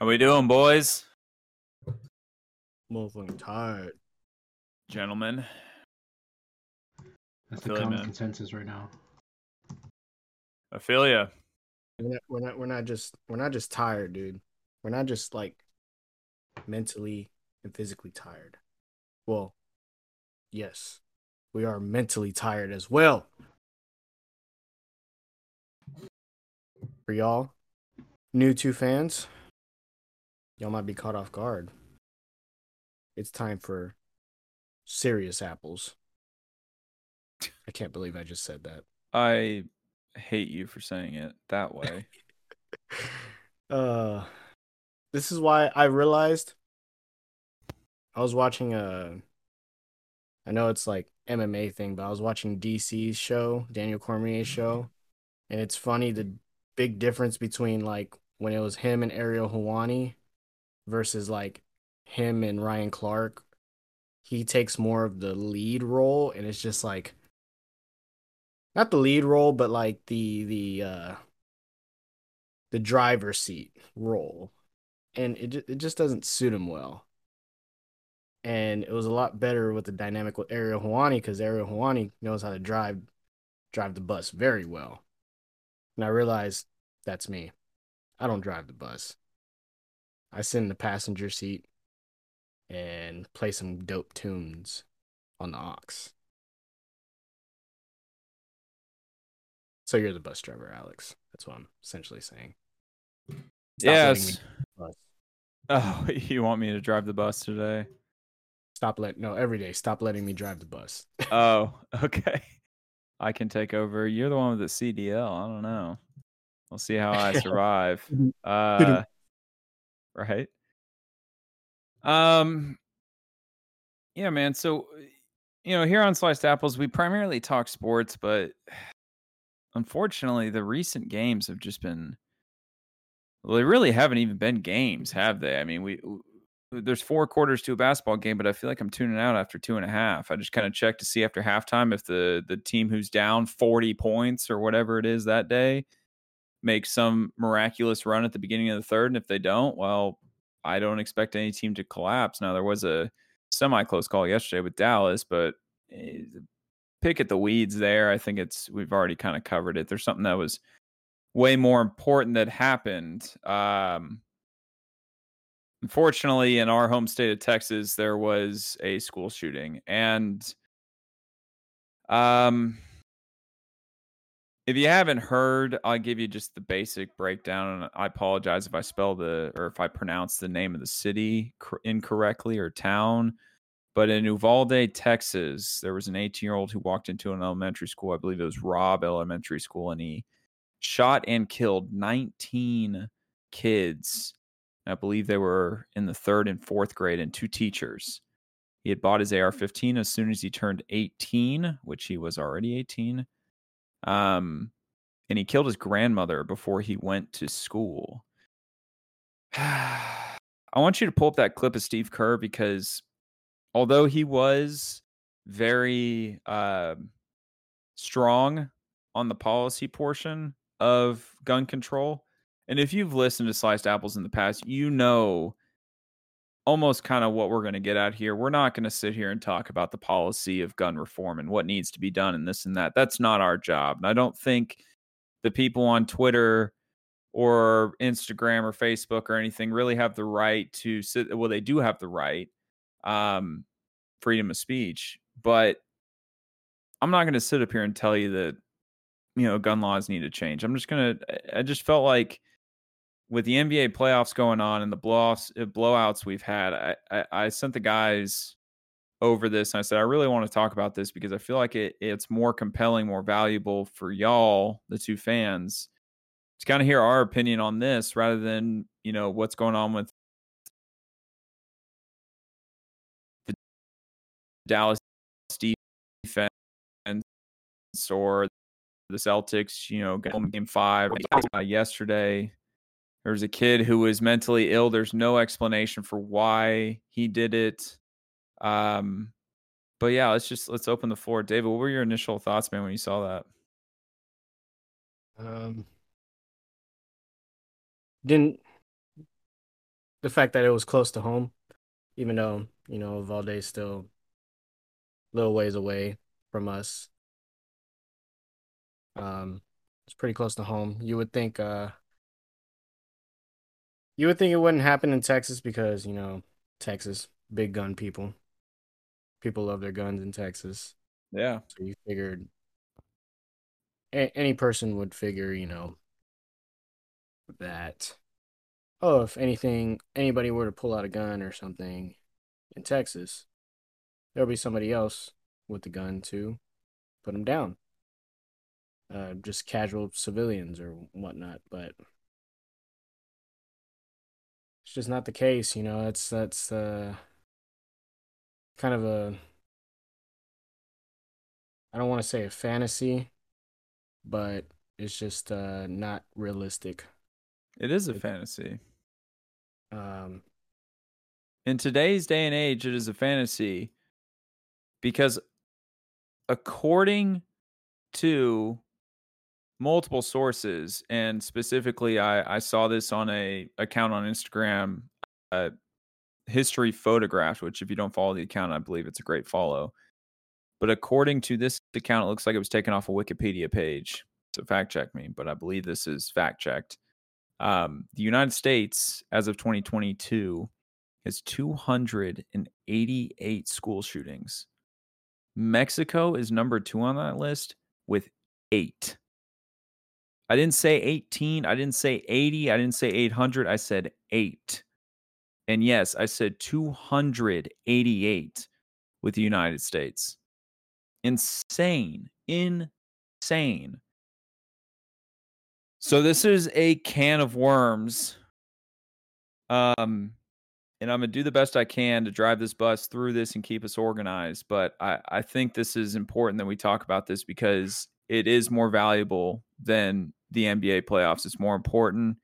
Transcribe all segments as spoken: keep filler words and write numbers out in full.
How we doing, boys? Motherfucking tired. Gentlemen. That's the common consensus right now. Ophelia. We're not, we're not we're not just we're not just tired, dude. We're not just like mentally and physically tired. Well, yes. We are mentally tired as well. For y'all new to fans, y'all might be caught off guard. It's time for serious apples. I can't believe I just said that. I hate you for saying it that way. uh, this is why I realized I was watching a. I know it's like M M A thing, but I was watching D C's show, Daniel Cormier's show, and it's funny the big difference between like when it was him and Ariel Helwani versus like him and Ryan Clark. He takes more of the lead role, and it's just like not the lead role, but like the the uh, the driver's seat role, and it it just doesn't suit him well. And it was a lot better with the dynamic with Ariel Helwani because Ariel Helwani knows how to drive drive the bus very well. And I realized that's me. I don't drive the bus. I sit in the passenger seat and play some dope tunes on the aux. So you're the bus driver, Alex. That's what I'm essentially saying. Stop yes. Oh, you want me to drive the bus today? Stop let no every day. Stop letting me drive the bus. Oh, okay. I can take over. You're the one with the C D L. I don't know. We'll see how I survive. Uh, right. Um. Yeah, man. So, you know, here on Sliced Apples, we primarily talk sports, but unfortunately, the recent games have just been. Well, they really haven't even been games, have they? I mean, we. There's four quarters to a basketball game, but I feel like I'm tuning out after two and a half. I just kind of check to see after halftime if the, the team who's down forty points or whatever it is that day makes some miraculous run at the beginning of the third. And if they don't, well, I don't expect any team to collapse. Now, there was a semi-close call yesterday with Dallas, but pick at the weeds there. I think it's we've already kind of covered it. There's something that was way more important that happened. Um, Unfortunately, in our home state of Texas, there was a school shooting. And um, if you haven't heard, I'll give you just the basic breakdown. And I apologize if I spell the or if I pronounce the name of the city cr- incorrectly or town. But in Uvalde, Texas, there was an eighteen-year-old who walked into an elementary school. I believe it was Robb Elementary School. And he shot and killed nineteen kids. I believe they were in the third and fourth grade, and two teachers. He had bought his A R fifteen as soon as he turned eighteen, which he was already eighteen. Um, and he killed his grandmother before he went to school. I want you to pull up that clip of Steve Kerr because although he was very uh, strong on the policy portion of gun control, and if you've listened to Sliced Apples in the past, you know almost kind of what we're going to get at here. We're not going to sit here and talk about the policy of gun reform and what needs to be done and this and that. That's not our job. And I don't think the people on Twitter or Instagram or Facebook or anything really have the right to sit. Well, they do have the right, um, freedom of speech, but I'm not going to sit up here and tell you that, you know, gun laws need to change. I'm just going to, I just felt like, with the N B A playoffs going on and the blowouts, blowouts we've had, I, I, I sent the guys over this and I said, I really want to talk about this because I feel like it, it's more compelling, more valuable for y'all, the two fans, to kind of hear our opinion on this rather than, you know, what's going on with the Dallas defense or the Celtics, you know, game five uh, yesterday. There was a kid who was mentally ill. There's no explanation for why he did it. Um, but yeah, let's just let's open the floor. David, what were your initial thoughts, man, when you saw that? Um, didn't the fact that it was close to home, even though, you know, Valde's still a little ways away from us. Um, it's pretty close to home. You would think, uh, you would think it wouldn't happen in Texas because, you know, Texas, big gun people. People love their guns in Texas. Yeah. So you figured a- any person would figure, you know, that, oh, if anything, anybody were to pull out a gun or something in Texas, there'll be somebody else with the gun to put them down. Uh, just casual civilians or whatnot, but it's just not the case, you know. It's that's uh, kind of a, I don't want to say a fantasy, but it's just uh, not realistic. It is a fantasy. Um, in today's day and age, it is a fantasy because, according to multiple sources, and specifically, I, I saw this on a account on Instagram, uh, History Photographed, which if you don't follow the account, I believe it's a great follow. But according to this account, it looks like it was taken off a Wikipedia page. So fact check me, but I believe this is fact checked. Um, the United States, as of twenty twenty-two, has two hundred eighty-eight school shootings. Mexico is number two on that list with eight. I didn't say eighteen. I didn't say eighty. I didn't say eight hundred. I said eight. And yes, I said two hundred eighty-eight with the United States. Insane. Insane. So this is a can of worms. Um, and I'm going to do the best I can to drive this bus through this and keep us organized. But I, I think this is important that we talk about this because it is more valuable than the N B A playoffs. It's more important.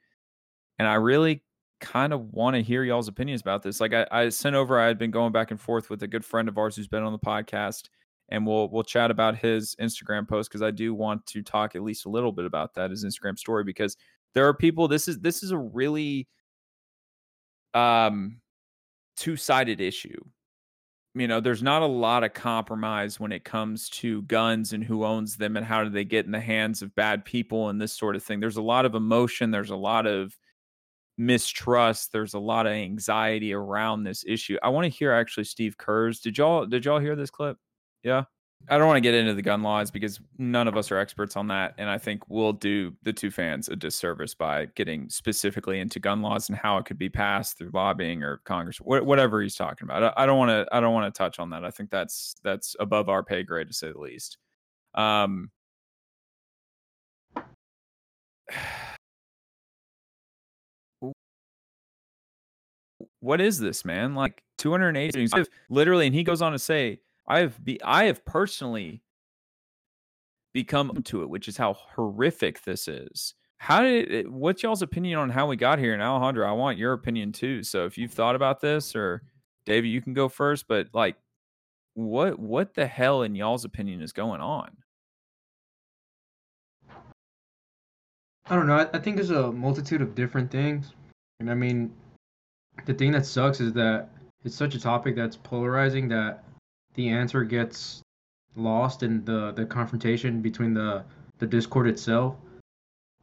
And I really kind of want to hear y'all's opinions about this. Like I, I sent over, I had been going back and forth with a good friend of ours who's been on the podcast, and we'll we'll chat about his Instagram post because I do want to talk at least a little bit about that, his Instagram story, because there are people, this is this is a really um two-sided issue. You know, there's not a lot of compromise when it comes to guns and who owns them and how do they get in the hands of bad people and this sort of thing. There's a lot of emotion. There's a lot of mistrust. There's a lot of anxiety around this issue. I want to hear actually Steve Kerr's. Did y'all did y'all hear this clip? Yeah. I don't want to get into the gun laws because none of us are experts on that. And I think we'll do the two fans a disservice by getting specifically into gun laws and how it could be passed through lobbying or Congress, whatever he's talking about. I don't want to, I don't want to touch on that. I think that's, that's above our pay grade to say the least. Um, what is this, man? Like two hundred eighty, literally. And he goes on to say, I've be I have personally become to it, which is how horrific this is. How did it, what's y'all's opinion on how we got here? And Alejandro, I want your opinion too. So if you've thought about this, or David, you can go first. But like, what what the hell in y'all's opinion is going on? I don't know. I, I think there's a multitude of different things, and I mean, the thing that sucks is that it's such a topic that's polarizing that the answer gets lost in the, the confrontation between the, the Discord itself.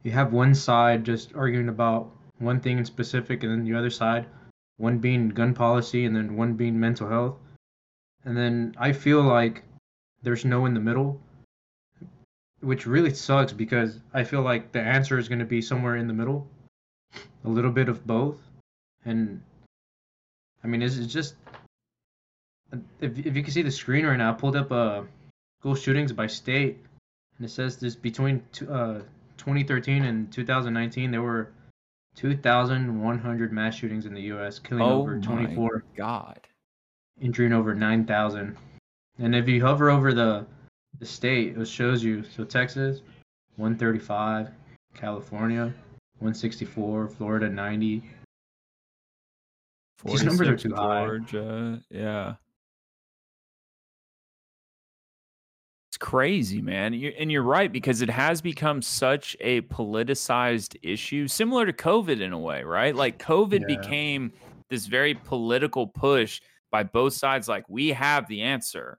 You have one side just arguing about one thing in specific, and then the other side, one being gun policy, and then one being mental health. And then I feel like there's no in the middle, which really sucks because I feel like the answer is going to be somewhere in the middle, a little bit of both. And, I mean, it's, it's just... If if you can see the screen right now, I pulled up uh, school shootings by state, and it says this between two, uh, twenty thirteen and two thousand nineteen, there were two thousand one hundred mass shootings in the U S, killing oh over twenty-four, God, injuring over nine thousand. And if you hover over the the state, it shows you, so Texas, one thirty-five, California, one sixty-four, Florida, ninety. These numbers are too Georgia, high. Yeah. crazy, man. You, and you're right, because it has become such a politicized issue, similar to COVID in a way, right? Like COVID yeah. became this very political push by both sides. Like, we have the answer.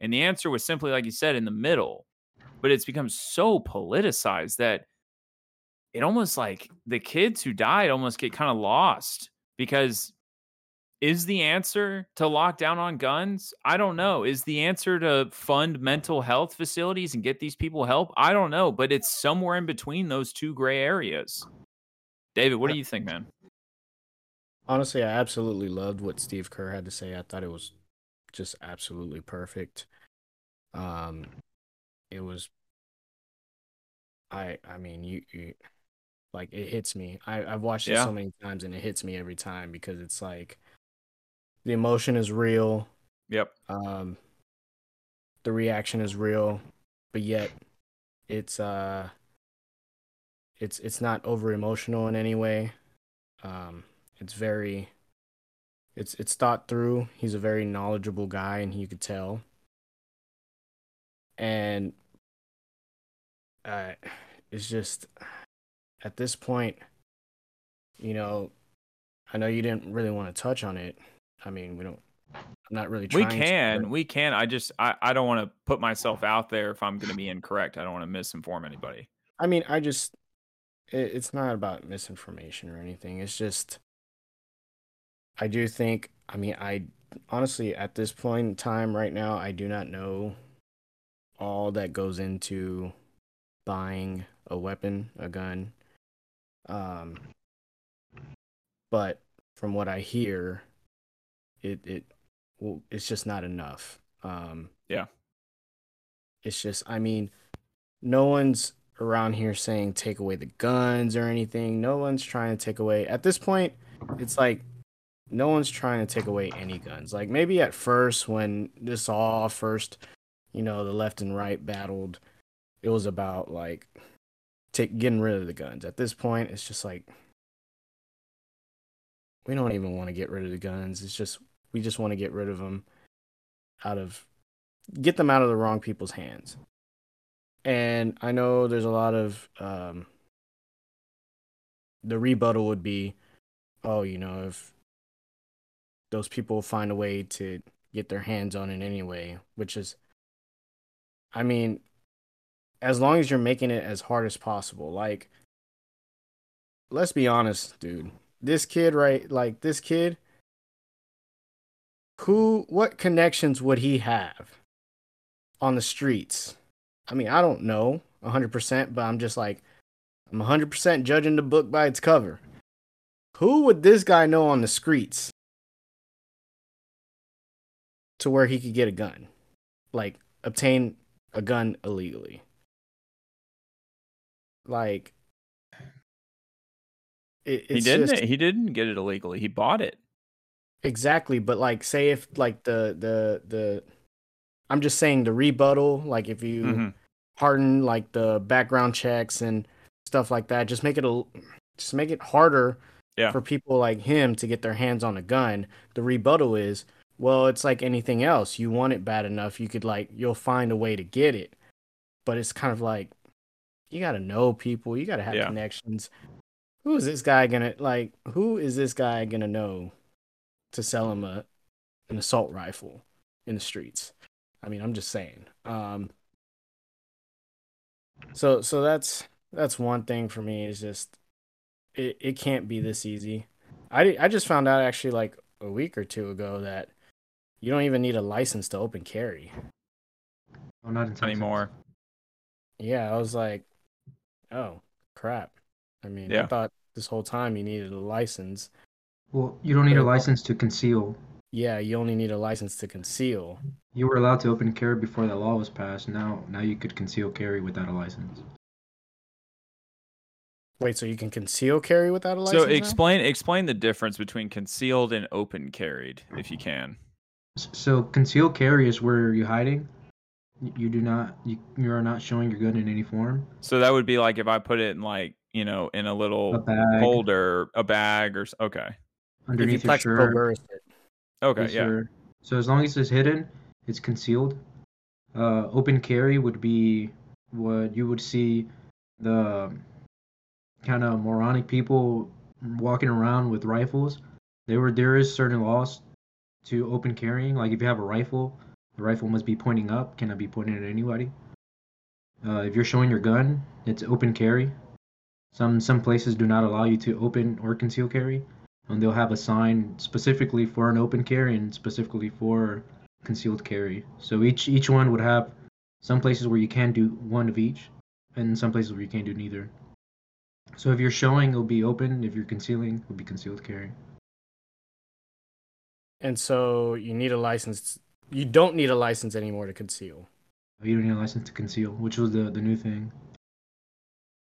And the answer was simply, like you said, in the middle. But it's become so politicized that it almost, like, the kids who died almost get kind of lost, because is the answer to lock down on guns? I don't know. Is the answer to fund mental health facilities and get these people help? I don't know. But it's somewhere in between those two gray areas. David, what do you think, man? Honestly, I absolutely loved what Steve Kerr had to say. I thought it was just absolutely perfect. Um, it was, I, I mean, you, you like, it hits me. I, I've watched yeah. it so many times, and it hits me every time, because it's like, the emotion is real. Yep. Um, the reaction is real, but yet it's, uh, it's, it's not over emotional in any way. Um, It's very, it's it's thought through. He's a very knowledgeable guy, and you could tell. And uh, it's just, at this point, you know, I know you didn't really want to touch on it. I mean, we don't, I'm not really trying to. We can, to, we can. I just, I, I don't want to put myself out there if I'm going to be incorrect. I don't want to misinform anybody. I mean, I just, it, it's not about misinformation or anything. It's just, I do think, I mean, I honestly, at this point in time right now, I do not know all that goes into buying a weapon, a gun. Um, but from what I hear, it, it, well, it's just not enough. Um, yeah. It's just, I mean, no one's around here saying take away the guns or anything. No one's trying to take away, at this point, it's like, no one's trying to take away any guns. Like, maybe at first, when this all first, you know, the left and right battled, it was about, like, take, getting rid of the guns. At this point, it's just like, we don't even want to get rid of the guns. It's just, we just want to get rid of them out of, get them out of the wrong people's hands. And I know there's a lot of, um, the rebuttal would be, oh, you know, if those people find a way to get their hands on it anyway, which is, I mean, as long as you're making it as hard as possible, like, let's be honest, dude, this kid, right? Like, this kid, who, what connections would he have on the streets? I mean, I don't know a hundred percent, but I'm just like, I'm a hundred percent judging the book by its cover. Who would this guy know on the streets to where he could get a gun, like obtain a gun illegally? Like, it, it's he didn't. Just, he didn't get it illegally. He bought it. Exactly, but like, say if like the the the, I'm just saying the rebuttal. Like, if you mm-hmm. harden like the background checks and stuff like that, just make it a, just make it harder yeah. for people like him to get their hands on a gun. The rebuttal is, well, it's like anything else. You want it bad enough, you could like, you'll find a way to get it. But it's kind of like, you got to know people. You got to have yeah. connections. Who is this guy going to, like, who is this guy going to know to sell him a, an assault rifle in the streets? I mean, I'm just saying. Um, so, so that's, that's one thing for me, is just, it, it can't be this easy. I, I just found out actually like a week or two ago that you don't even need a license to open carry. Oh, not anymore. Yeah, I was like, oh, crap. I mean, yeah. I thought this whole time you needed a license. Well, you don't need a license to conceal. Yeah, you only need a license to conceal. You were allowed to open carry before that law was passed. Now, now you could conceal carry without a license. Wait, so you can conceal carry without a license? So explain now? explain the difference between concealed and open carried, if you can. So concealed carry is where you're hiding. You do not, you, you are not showing your gun in any form. So that would be like if I put it in like, you know, in a little a holder, a bag or okay. Underneath you your shirt. It. Okay, yeah. Your, so as long as it's hidden, it's concealed. Uh, open carry would be what you would see the kind of moronic people walking around with rifles. There were there is certain laws to open carrying. Like if you have a rifle, the rifle must be pointing up, cannot be pointed at anybody. Uh, if you're showing your gun, it's open carry. Some some places do not allow you to open or conceal carry, and they'll have a sign specifically for an open carry and specifically for concealed carry. So each each one would have some places where you can do one of each, and some places where you can't do neither. So if you're showing, it'll be open. If you're concealing, it'll be concealed carry. And so you need a license. You don't need a license anymore to conceal. You don't need a license to conceal, which was the, the new thing.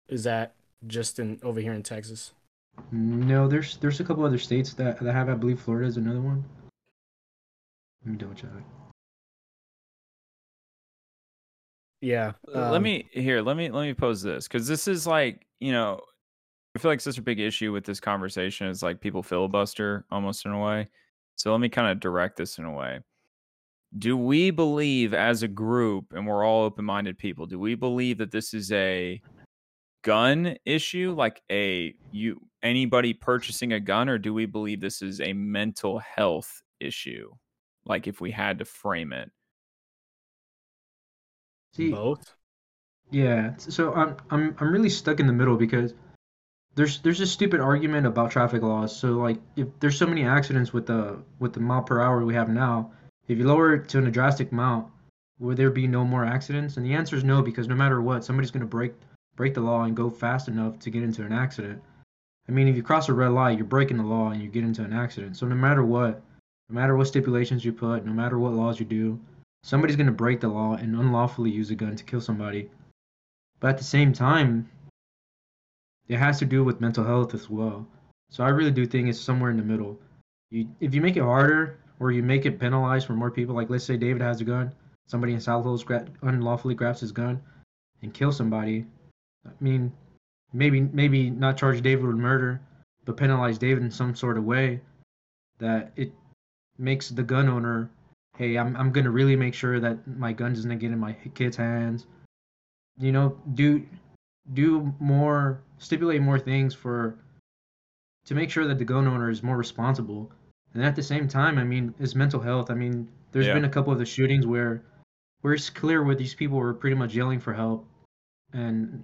Is that just in over here in Texas? No, there's there's a couple other states that, that have. I believe Florida is another one. Let me double check. Yeah. Um, let me here. Let me let me pose this, because this is like, you know, I feel like such a big issue with this conversation is like people filibuster almost in a way. So let me kind of direct this in a way. Do we believe as a group, and we're all open-minded people, do we believe that this is a gun issue, like a you anybody purchasing a gun, or do we believe this is a mental health issue? Like if we had to frame it. See, both. Yeah. So I'm I'm I'm really stuck in the middle, because there's there's a stupid argument about traffic laws. So like if there's so many accidents with the with the mile per hour we have now, if you lower it to a drastic amount, would there be no more accidents? And the answer is no, because no matter what, somebody's going to break break the law and go fast enough to get into an accident. I mean, if you cross a red light, you're breaking the law and you get into an accident. So no matter what, no matter what stipulations you put, no matter what laws you do, somebody's going to break the law and unlawfully use a gun to kill somebody. But at the same time, it has to do with mental health as well. So I really do think it's somewhere in the middle. You, if you make it harder, or you make it penalized for more people, like let's say David has a gun, somebody in South Hills gra- unlawfully grabs his gun and kills somebody. I mean, maybe maybe not charge David with murder, but penalize David in some sort of way that it makes the gun owner, hey, I'm I'm gonna really make sure that my gun doesn't get in my kids' hands. You know, do do more, stipulate more things for to make sure that the gun owner is more responsible. And at the same time, I mean, it's mental health. I mean, there's yeah. been a couple of the shootings where, where it's clear where these people were pretty much yelling for help, and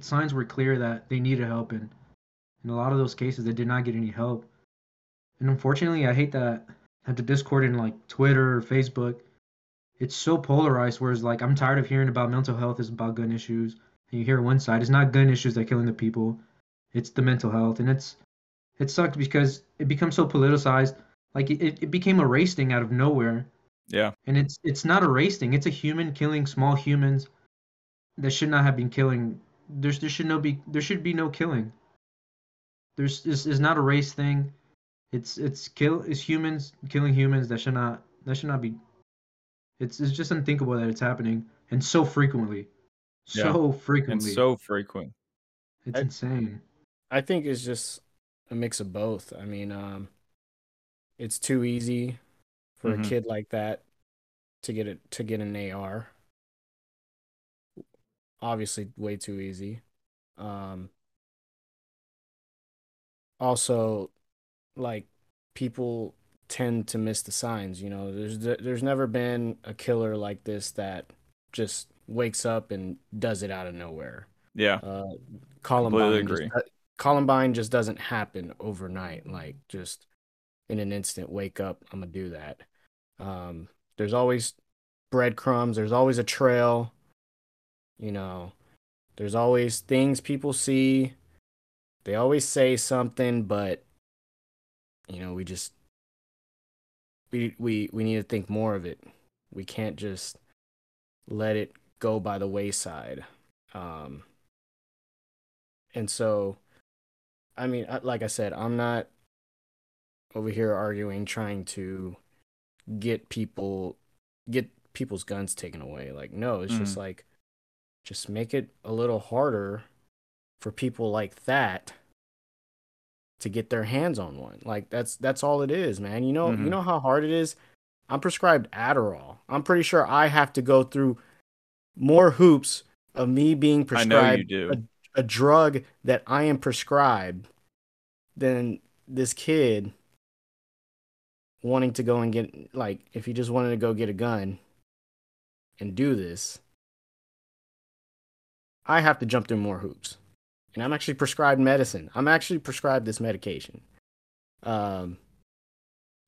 signs were clear that they needed help. And in a lot of those cases, they did not get any help. And unfortunately, I hate that at the Discord and like Twitter or Facebook, it's so polarized. Whereas like, I'm tired of hearing about mental health is about gun issues, and you hear one side. It's not gun issues that are killing the people; it's the mental health, and it's. It sucked because it becomes so politicized. Like it, it became a race thing out of nowhere. Yeah. And it's it's not a race thing. It's a human killing small humans that should not have been killing. There's there should no be there should be no killing. There's this is not a race thing. It's it's kill it's humans killing humans that should not that should not be. It's it's just unthinkable that it's happening, and so frequently, yeah. so frequently, and so frequent. It's I, insane. I think it's just a mix of both. I mean, um, it's too easy for mm-hmm. a kid like that to get it to get an A R. Obviously, way too easy. Um, also, like people tend to miss the signs. You know, there's there's never been a killer like this that just wakes up and does it out of nowhere. Yeah, uh, Columbine. Completely agree. Columbine just doesn't happen overnight, like just in an instant, wake up, I'm going to do that. Um, there's always breadcrumbs. There's always a trail. You know, there's always things people see. They always say something, but, you know, we just, we, we, we need to think more of it. We can't just let it go by the wayside. Um, and so, I mean, like I said, I'm not over here arguing, trying to get people, get people's guns taken away. Like, no, it's mm. just like, just make it a little harder for people like that to get their hands on one. Like, that's that's all it is, man. You know, mm-hmm. you know how hard it is I'm prescribed Adderall. I'm pretty sure I have to go through more hoops of me being prescribed a, a drug that I am prescribed than this kid wanting to go and get, like, if he just wanted to go get a gun and do this, I have to jump through more hoops. And I'm actually prescribed medicine. I'm actually prescribed this medication. Um,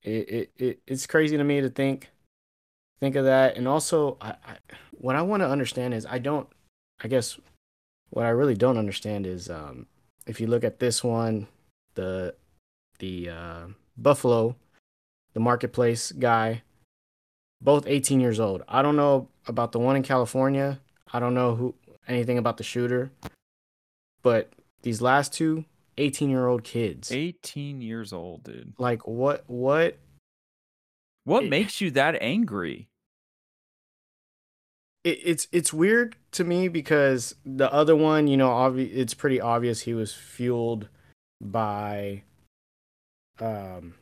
it, it, it it's crazy to me to think think of that. And also, I, I, what I want to understand is I don't, I guess what I really don't understand is um, if you look at this one, the, the uh, Buffalo, the marketplace guy, both eighteen years old. I don't know about the one in California. I don't know who anything about the shooter. But these last two, eighteen-year-old kids. eighteen years old, dude. Like, what? What, what it, makes you that angry? It, it's it's weird to me because the other one, you know, obvi- it's pretty obvious he was fueled by... um.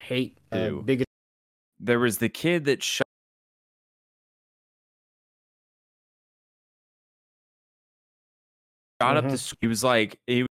Hate uh, bigot. There was the kid that shot. Got mm-hmm. up to school. He was like, he was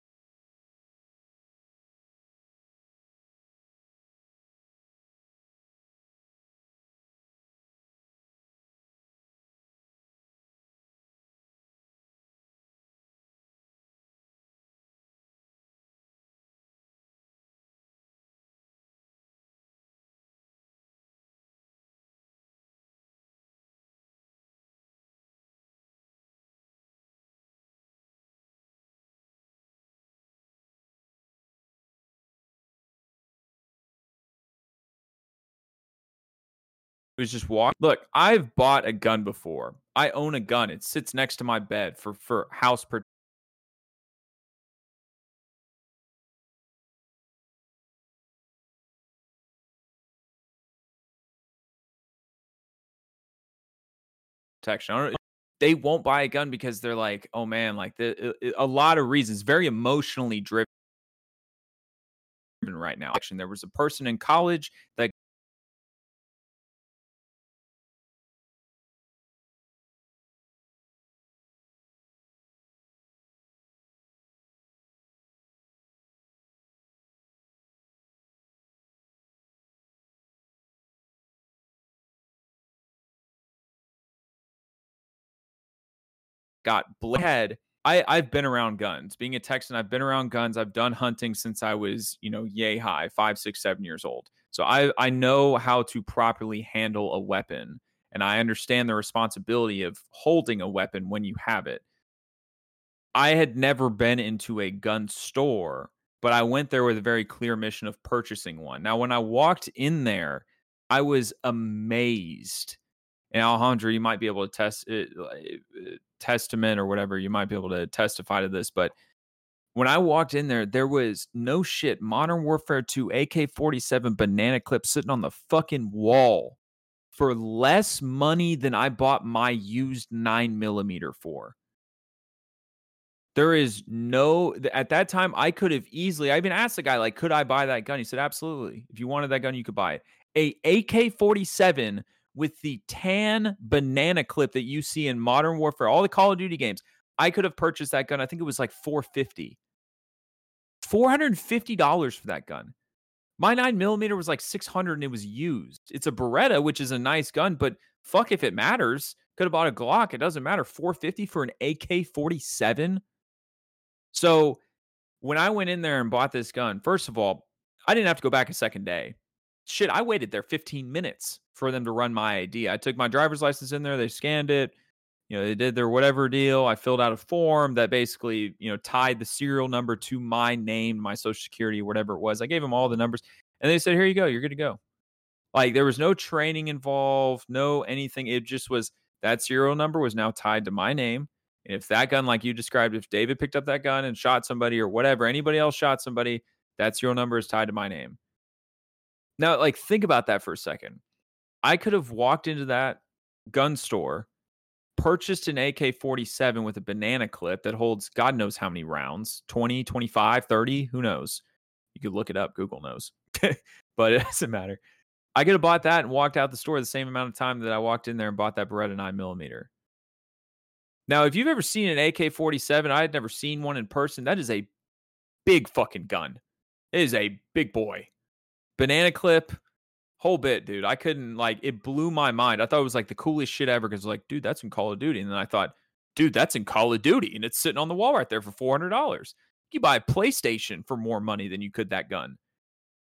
just walking. Look, I've bought a gun before. I own a gun. It sits next to my bed for, for house protection. They won't buy a gun because they're like, oh man, like the, a lot of reasons, very emotionally driven right now. Actually, there was a person in college that got bled. I, I've been around guns. Being a Texan, I've been around guns. I've done hunting since I was, you know, yay high, five, six, seven years old. So I, I know how to properly handle a weapon. And I understand the responsibility of holding a weapon when you have it. I had never been into a gun store, but I went there with a very clear mission of purchasing one. Now, when I walked in there, I was amazed. And Alejandro, you might be able to test it. Testament or whatever, you might be able to testify to this, but when I walked in there, there was no shit. Modern Warfare two A K forty-seven banana clips sitting on the fucking wall for less money than I bought my used nine millimeter for. There is no, at that time, I could have easily, I even asked the guy, like, could I buy that gun? He said, absolutely. If you wanted that gun, you could buy it. A A K forty-seven with the tan banana clip that you see in Modern Warfare, all the Call of Duty games, I could have purchased that gun. I think it was like four hundred fifty dollars. four hundred fifty dollars for that gun. My nine millimeter was like six hundred dollars and it was used. It's a Beretta, which is a nice gun, but fuck if it matters. Could have bought a Glock. It doesn't matter. four hundred fifty dollars for an A K forty-seven? So when I went in there and bought this gun, first of all, I didn't have to go back a second day. shit, I waited there fifteen minutes for them to run my I D. I took my driver's license in there. They scanned it. You know, they did their whatever deal. I filled out a form that basically, you know, tied the serial number to my name, my social security, whatever it was. I gave them all the numbers and they said, here you go. You're good to go. Like, there was no training involved, no anything. It just was that serial number was now tied to my name. And if that gun, like you described, if David picked up that gun and shot somebody or whatever, anybody else shot somebody, that serial number is tied to my name. Now, like, think about that for a second. I could have walked into that gun store, purchased an A K forty-seven with a banana clip that holds God knows how many rounds, twenty, twenty-five, thirty, who knows? You could look it up. Google knows, but it doesn't matter. I could have bought that and walked out the store the same amount of time that I walked in there and bought that Beretta nine millimeter. Now, if you've ever seen an A K forty-seven, I had never seen one in person. That is a big fucking gun. It is a big boy. Banana clip, whole bit, dude. I couldn't, like, it blew my mind. I thought it was, like, the coolest shit ever because, like, dude, that's in Call of Duty. And then I thought, dude, that's in Call of Duty. And it's sitting on the wall right there for four hundred dollars. You buy a PlayStation for more money than you could that gun.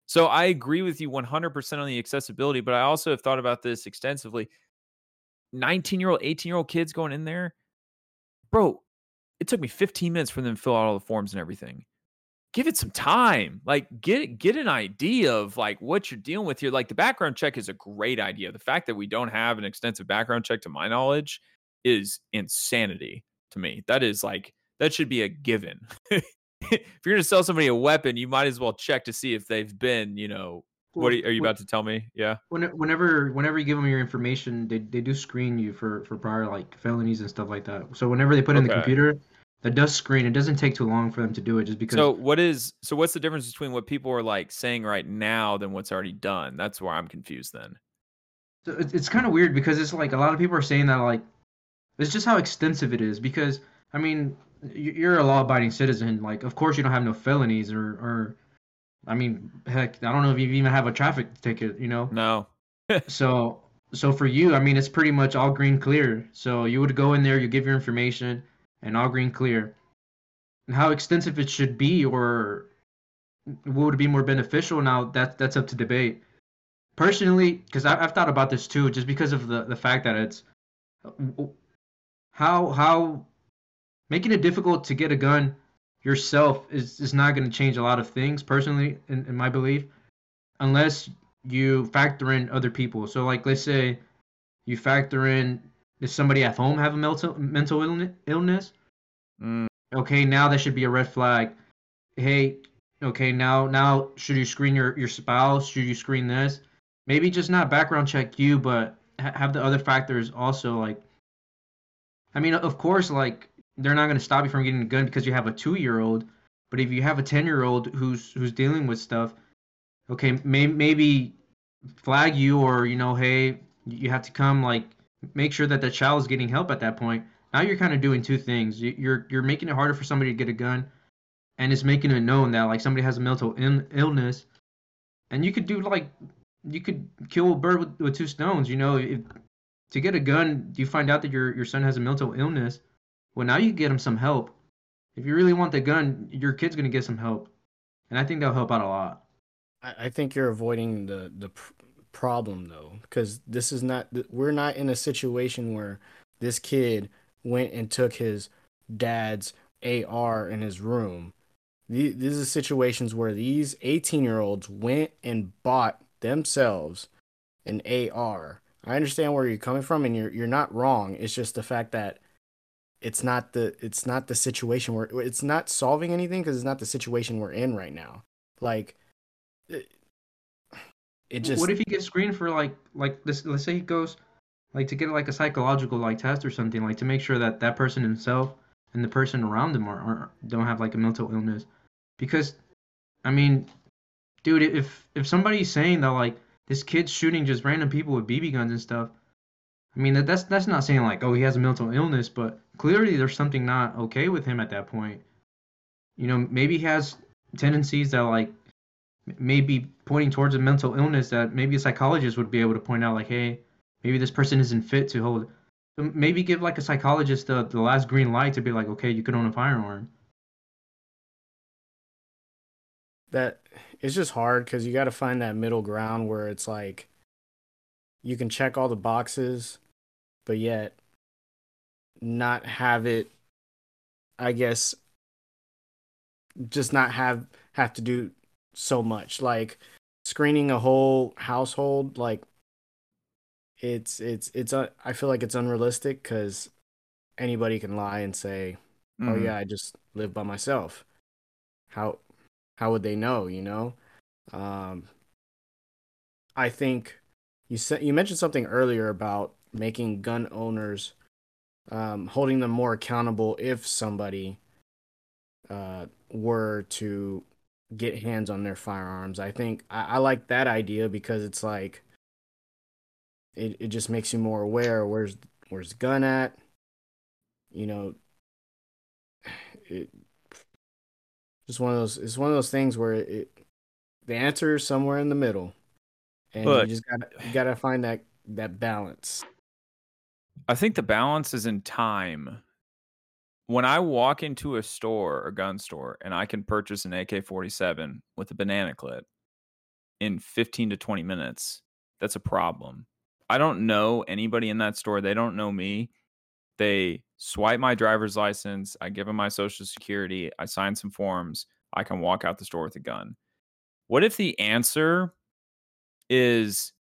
So I agree with you one hundred percent on the accessibility, but I also have thought about this extensively. nineteen-year-old, eighteen-year-old kids going in there. Bro, it took me fifteen minutes for them to fill out all the forms and everything. Give it some time. Like, get get an idea of, like, what you're dealing with here. Like, the background check is a great idea. The fact that we don't have an extensive background check, to my knowledge, is insanity to me. That is, like, that should be a given. If you're going to sell somebody a weapon, you might as well check to see if they've been, you know, what are you, are you about to tell me? Yeah. Whenever, whenever you give them your information, they they do screen you for, for prior, like, felonies and stuff like that. So whenever they put in okay. the computer, that does screen. It doesn't take too long for them to do it, just because. So what is, so what's the difference between what people are, like, saying right now than what's already done? That's where I'm confused then. So it's, it's kind of weird because it's like a lot of people are saying that, like, it's just how extensive it is because, I mean, you're a law-abiding citizen. Like, of course you don't have no felonies or, or, I mean, heck, I don't know if you even have a traffic ticket, you know? No. so, so for you, I mean, it's pretty much all green clear. So you would go in there, you give your information, and all green clear. And how extensive it should be, or what would be more beneficial now, that, that's up to debate. Personally, because I've thought about this too, just because of the, the fact that it's how, how, making it difficult to get a gun yourself is, is not going to change a lot of things, personally, in, in my belief, unless you factor in other people. So, like, let's say you factor in, does somebody at home have a mental, mental illness? Mm. Okay, now that should be a red flag. Hey, okay, now now should you screen your, your spouse? Should you screen this? Maybe just not background check you, but ha- have the other factors also, like, I mean, of course, like, they're not going to stop you from getting a gun because you have a two-year-old. But if you have a ten-year-old who's who's dealing with stuff, okay, may, maybe flag you, or, you know, hey, you have to come, like, make sure that the child is getting help at that point. Now you're kind of doing two things. You're you're making it harder for somebody to get a gun, and it's making it known that, like, somebody has a mental in- illness. And you could do, like, you could kill a bird with, with two stones, you know. If, to get a gun, you find out that your, your son has a mental illness. Well, now you get him some help. If you really want the gun, your kid's going to get some help. And I think that'll help out a lot. I think you're avoiding the, the pr- problem, though, because this is not, we're not in a situation where this kid went and took his dad's A R in his room. These, these are situations where these eighteen-year-olds went and bought themselves an A R. I understand where you're coming from, and you're you're not wrong. It's just the fact that It's not the it's not the situation where it's not solving anything, because it's not the situation we're in right now. Like, it, it just. What if he gets screened for, like like this? Let's say he goes, like, to get, like, a psychological, like, test or something, like, to make sure that that person himself and the person around him are, are don't have, like, a mental illness. Because, I mean, dude, if if somebody's saying that, like, this kid's shooting just random people with B B guns and stuff. I mean, that that's that's not saying, like, oh, he has a mental illness, but clearly there's something not okay with him at that point. You know, maybe he has tendencies that, like, may be pointing towards a mental illness that maybe a psychologist would be able to point out, like, hey, maybe this person isn't fit to hold. Maybe give, like, a psychologist the, the last green light to be like, okay, you can own a firearm. That it's just hard because you got to find that middle ground where it's like you can check all the boxes, but yet not have it, I guess, just not have have to do so much. Like screening a whole household, like it's it's it's uh, I feel like it's unrealistic because anybody can lie and say, mm-hmm. "Oh yeah, I just live by myself." How how would they know? You know, um, I think you said you mentioned something earlier about making gun owners um, holding them more accountable if somebody uh, were to get hands on their firearms. I think I, I like that idea because it's like it, it just makes you more aware. Where's where's the gun at? You know, it just one of those. It's one of those things where it the answer is somewhere in the middle, and Look, you just gotta you gotta find that that balance. I think the balance is in time. When I walk into a store, a gun store, and I can purchase an A K forty-seven with a banana clip in fifteen to twenty minutes, that's a problem. I don't know anybody in that store. They don't know me. They swipe my driver's license. I give them my social security. I sign some forms. I can walk out the store with a gun. What if the answer is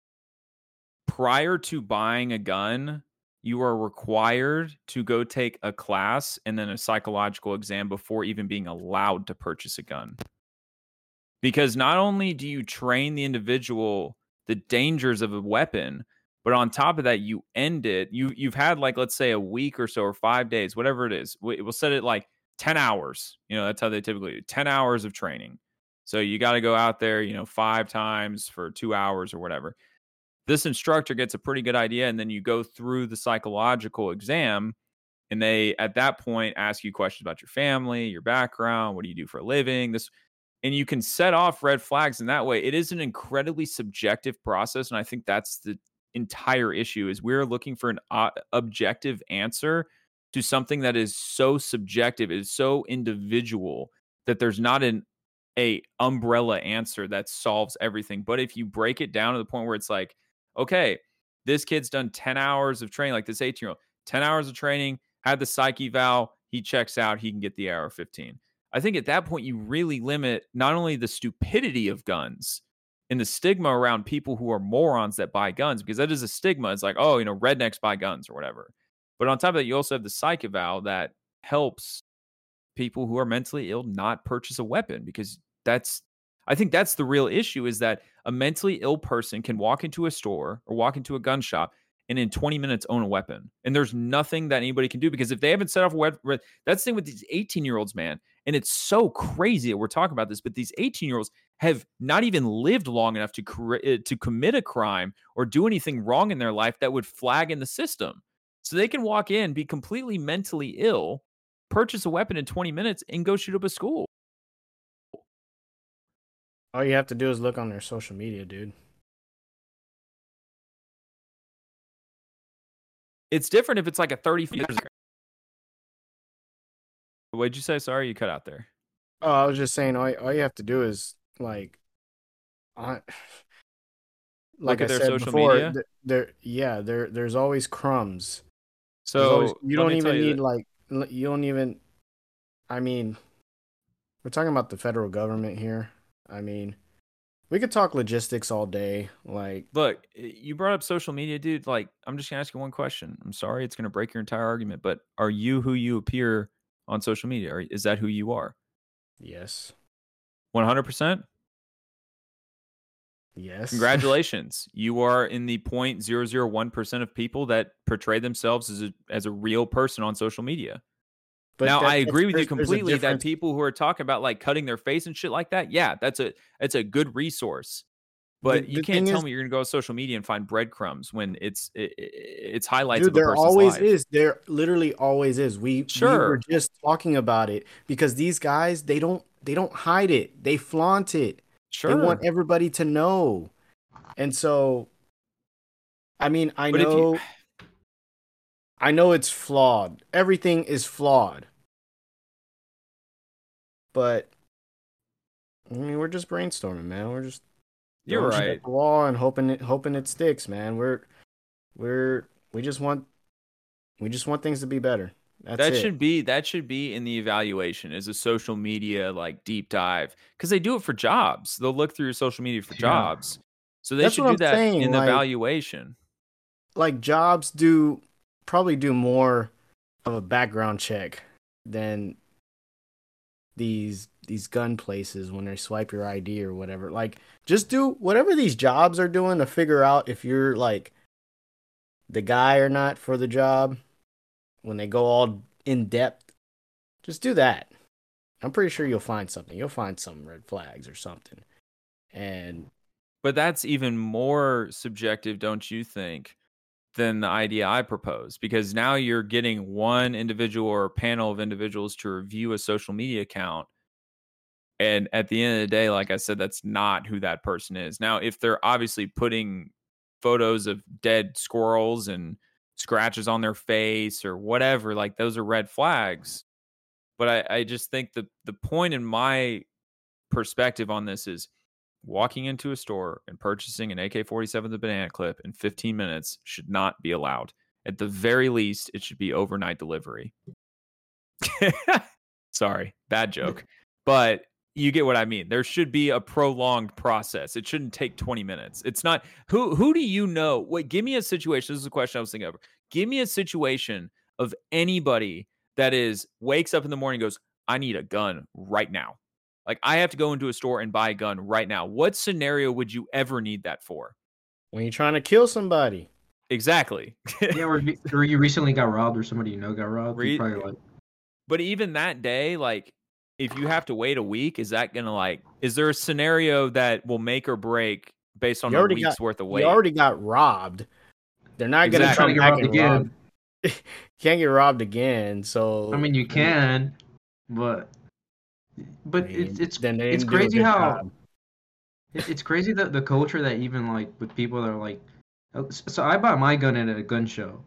prior to buying a gun, you are required to go take a class and then a psychological exam before even being allowed to purchase a gun? Because not only do you train the individual the dangers of a weapon, but on top of that, you end it. You, you've had like, let's say a week or so or five days, whatever it is. We'll set it like ten hours. You know, that's how they typically do ten hours of training. So you got to go out there, you know, five times for two hours or whatever. This instructor gets a pretty good idea, and then you go through the psychological exam, and they, at that point, ask you questions about your family, your background, what do you do for a living, this, and you can set off red flags in that way. It is an incredibly subjective process, and I think that's the entire issue is we're looking for an o- objective answer to something that is so subjective, is so individual, that there's not an a umbrella answer that solves everything. But if you break it down to the point where it's like, okay, this kid's done ten hours of training, like this eighteen-year-old, ten hours of training, had the psyche eval, he checks out, he can get the A R fifteen. I think at that point, you really limit not only the stupidity of guns and the stigma around people who are morons that buy guns, because that is a stigma. It's like, oh, you know, rednecks buy guns or whatever. But on top of that, you also have the psyche eval that helps people who are mentally ill not purchase a weapon, because that's, I think that's the real issue, is that a mentally ill person can walk into a store or walk into a gun shop and in twenty minutes own a weapon. And there's nothing that anybody can do, because if they haven't set off a weapon, that's the thing with these eighteen year olds, man. And it's so crazy that we're talking about this, but these eighteen year olds have not even lived long enough to cre- to commit a crime or do anything wrong in their life that would flag in the system. So they can walk in, be completely mentally ill, purchase a weapon in twenty minutes, and go shoot up a school. All you have to do is look on their social media, dude. It's different if it's like a thirty feet. What'd you say? Sorry, you cut out there. Oh, I was just saying, all you, all you have to do is like, on, like look at I their said social before, media. Th- there, yeah, there, there's always crumbs. So always, you don't even you need that. like, you don't even. I mean, we're talking about the federal government here. I mean, we could talk logistics all day. Like, look, you brought up social media, dude. Like, I'm just gonna ask you one question. I'm sorry, it's gonna break your entire argument, but are you who you appear on social media? Or is that who you are? Yes. one hundred percent? Yes. Congratulations. You are in the zero point zero zero one percent of people that portray themselves as a as a real person on social media. But now, I agree with you completely that people who are talking about like cutting their face and shit like that, yeah, that's a that's a good resource. But the, the you can't tell is, me you're going to go on social media and find breadcrumbs when it's it, it's highlights dude, of a person's life. There always is. There literally always is. We, sure. we were just talking about it because these guys, they don't they don't hide it. They flaunt it. Sure. They want everybody to know. And so, I mean, I but know. If you... I know it's flawed. Everything is flawed. But I mean, we're just brainstorming, man. We're just you're right at the wall and hoping it hoping it sticks, man. We're we're we just want we just want things to be better. That's that it. should be that should be in the evaluation is a social media like deep dive because they do it for jobs. They'll look through your social media for yeah. jobs. So they That's should do I'm that saying. in the like, evaluation. Like jobs do probably do more of a background check than these these gun places when they swipe your I D or whatever. Like just do whatever these jobs are doing to figure out if you're like the guy or not for the job. When they go all in depth, just do that. I'm pretty sure you'll find something. You'll find some red flags or something. And but that's even more subjective, don't you think, than the idea I proposed? Because now you're getting one individual or a panel of individuals to review a social media account. And at the end of the day, like I said, that's not who that person is. Now, if they're obviously putting photos of dead squirrels and scratches on their face or whatever, like those are red flags. But I, I just think the, the point in my perspective on this is walking into a store and purchasing an A K forty-seven with a banana clip in fifteen minutes should not be allowed. At the very least, it should be overnight delivery. Sorry, bad joke. But you get what I mean. There should be a prolonged process. It shouldn't take twenty minutes. It's not who who do you know? Wait, give me a situation. This is a question I was thinking of. Give me a situation of anybody that is wakes up in the morning and goes, I need a gun right now. Like I have to go into a store and buy a gun right now. What scenario would you ever need that for? When you're trying to kill somebody. Exactly. Yeah, or, or you recently got robbed or somebody you know got robbed. Re- probably like- but even that day, like if you have to wait a week, is that going to like, is there a scenario that will make or break based on you a week's got, worth of wait? You already got robbed. They're not exactly. going to try to get robbed again. Can't get robbed again. So, I mean, you can, but, but I mean, it's, it's, it's crazy how it, it's crazy that the culture that even like with people that are like, so I bought my gun at a gun show.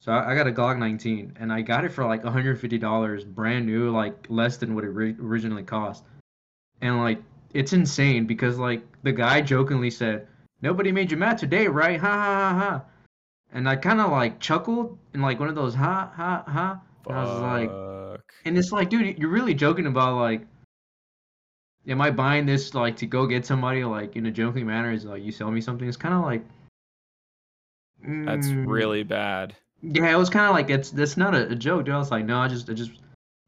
So I got a Glock nineteen, and I got it for like one hundred fifty dollars, brand new, like less than what it re- originally cost. And like, it's insane because like the guy jokingly said, "Nobody made you mad today, right? Ha ha ha ha." And I kind of like chuckled in like one of those ha ha ha. Fuck. And I was like, and it's like, dude, you're really joking about like, am I buying this like to go get somebody like in a joking manner? Is like you sell me something? It's kind of like, mm. That's really bad. Yeah, it was kind of like it's that's not a, a joke, dude. I was like, no, I just, I just,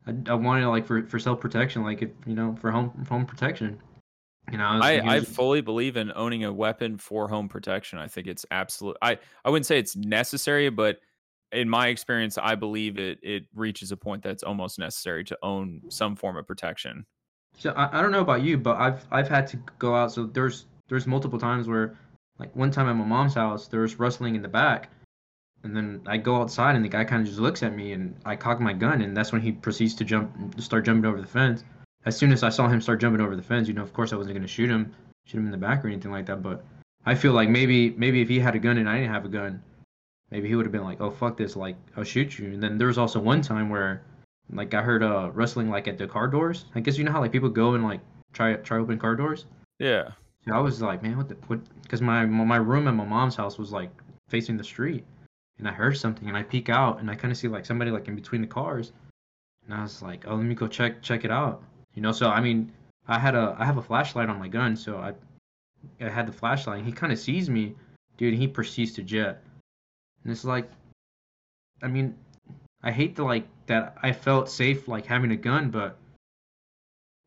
I, I wanted like for, for self protection, like if you know, for home home protection. You know, I, was, I, like, I just... fully believe in owning a weapon for home protection. I think it's absolute. I, I wouldn't say it's necessary, but in my experience, I believe it it reaches a point that's almost necessary to own some form of protection. So I, I don't know about you, but I've I've had to go out. So there's there's multiple times where, like one time at my mom's house, there was rustling in the back. And then I go outside, and the guy kind of just looks at me, and I cock my gun, and that's when he proceeds to jump, start jumping over the fence. As soon as I saw him start jumping over the fence, you know, of course I wasn't going to shoot him, shoot him in the back or anything like that, but I feel like maybe maybe if he had a gun and I didn't have a gun, maybe he would have been like, oh, fuck this, like, I'll shoot you. And then there was also one time where, like, I heard uh, rustling, like, at the car doors. I guess you know how, like, people go and, like, try try open car doors? Yeah. So I was like, man, what the, what, because my, my room at my mom's house was, like, facing the street. And I heard something, and I peek out, and I kind of see like somebody like in between the cars, and I was like, "Oh, let me go check check it out," you know. So I mean, I had a I have a flashlight on my gun, so I I had the flashlight. And he kind of sees me, dude. And he proceeds to jet, and it's like, I mean, I hate the like that I felt safe like having a gun, but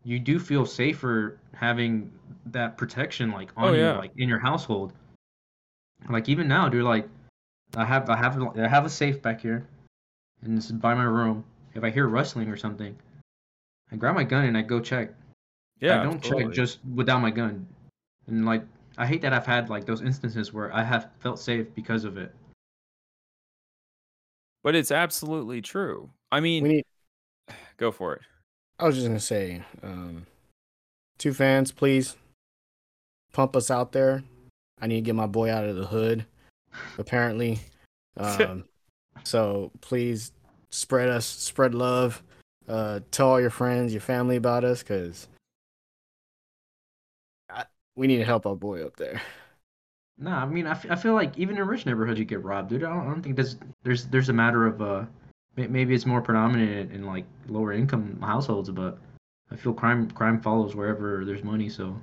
you do feel safer having that protection like on oh, yeah. you, like in your household. Like even now, dude, like. I have I have I have a safe back here, and this is by my room. If I hear rustling or something, I grab my gun and I go check. Yeah, I don't absolutely. check just without my gun, and like I hate that I've had like those instances where I have felt safe because of it. But it's absolutely true. I mean, we need... go for it. I was just gonna say, um, two fans, please pump us out there. I need to get my boy out of the hood. Apparently, um, so please spread us, spread love, uh, tell all your friends, your family about us, because we need to help our boy up there. Nah, I mean, I, f- I feel like even in rich neighborhoods you get robbed, dude. I don't, I don't think there's, there's there's a matter of uh maybe it's more predominant in like lower income households, but I feel crime crime follows wherever there's money. So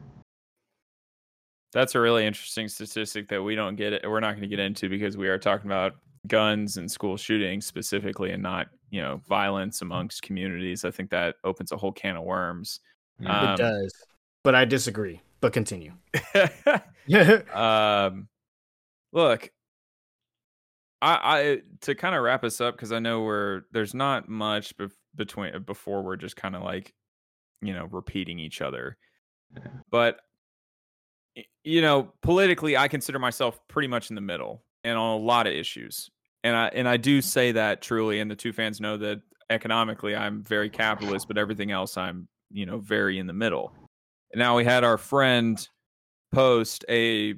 that's a really interesting statistic that we don't get. We're not going to get into because we are talking about guns and school shootings specifically, and not, you know, violence amongst communities. I think that opens a whole can of worms. Yeah, um, it does, but I disagree. But continue. um, look, I, I to kind of wrap us up, because I know we're there's not much be- between before we're just kind of like, you know, repeating each other. But, you know, politically, I consider myself pretty much in the middle and on a lot of issues. And I and I do say that truly. And the two fans know that economically, I'm very capitalist, but everything else, I'm, you know, very in the middle. Now, we had our friend post a, a,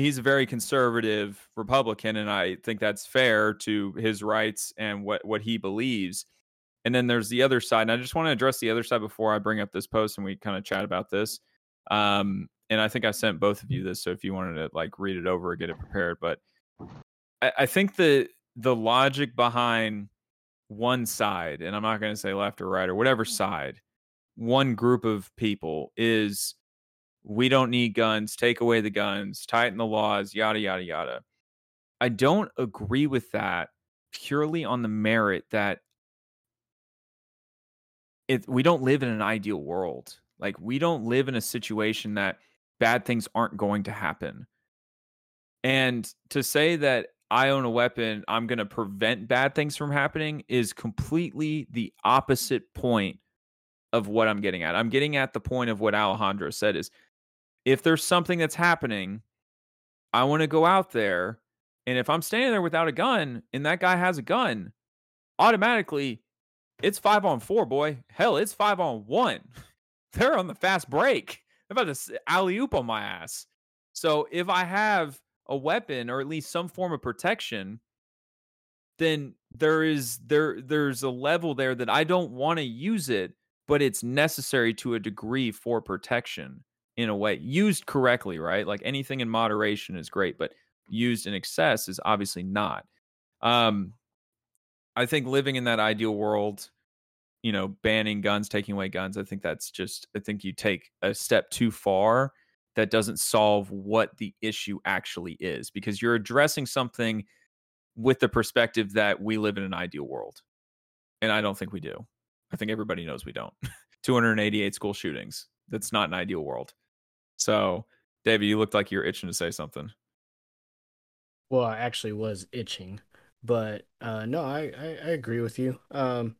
he's a very conservative Republican, and I think that's fair to his rights and what, what he believes. And then there's the other side. And I just want to address the other side before I bring up this post and we kind of chat about this. Um, and I think I sent both of you this, so if you wanted to like read it over or get it prepared. But I, I think the the logic behind one side, and I'm not going to say left or right or whatever side, one group of people is, we don't need guns, take away the guns, tighten the laws, yada, yada, yada. I don't agree with that purely on the merit that it, we don't live in an ideal world. Like, we don't live in a situation that bad things aren't going to happen. And to say that I own a weapon, I'm going to prevent bad things from happening is completely the opposite point of what I'm getting at. I'm getting at the point of what Alejandro said is, if there's something that's happening, I want to go out there. And if I'm standing there without a gun and that guy has a gun, automatically it's five on four, boy. Hell, it's five on one. They're on the fast break. They're about to alley-oop on my ass. So if I have a weapon or at least some form of protection, then there is there there's a level there that I don't want to use it, but it's necessary to a degree for protection in a way. Used correctly, right? Like, anything in moderation is great, but used in excess is obviously not. Um, I think living in that ideal world, you know, banning guns, taking away guns, I think that's just, I think you take a step too far that doesn't solve what the issue actually is, because you're addressing something with the perspective that we live in an ideal world. And I don't think we do. I think everybody knows we don't. two hundred eighty-eight school shootings. That's not an ideal world. So, David, you looked like you were itching to say something. Well, I actually was itching. But uh, no, I, I, I agree with you. Um,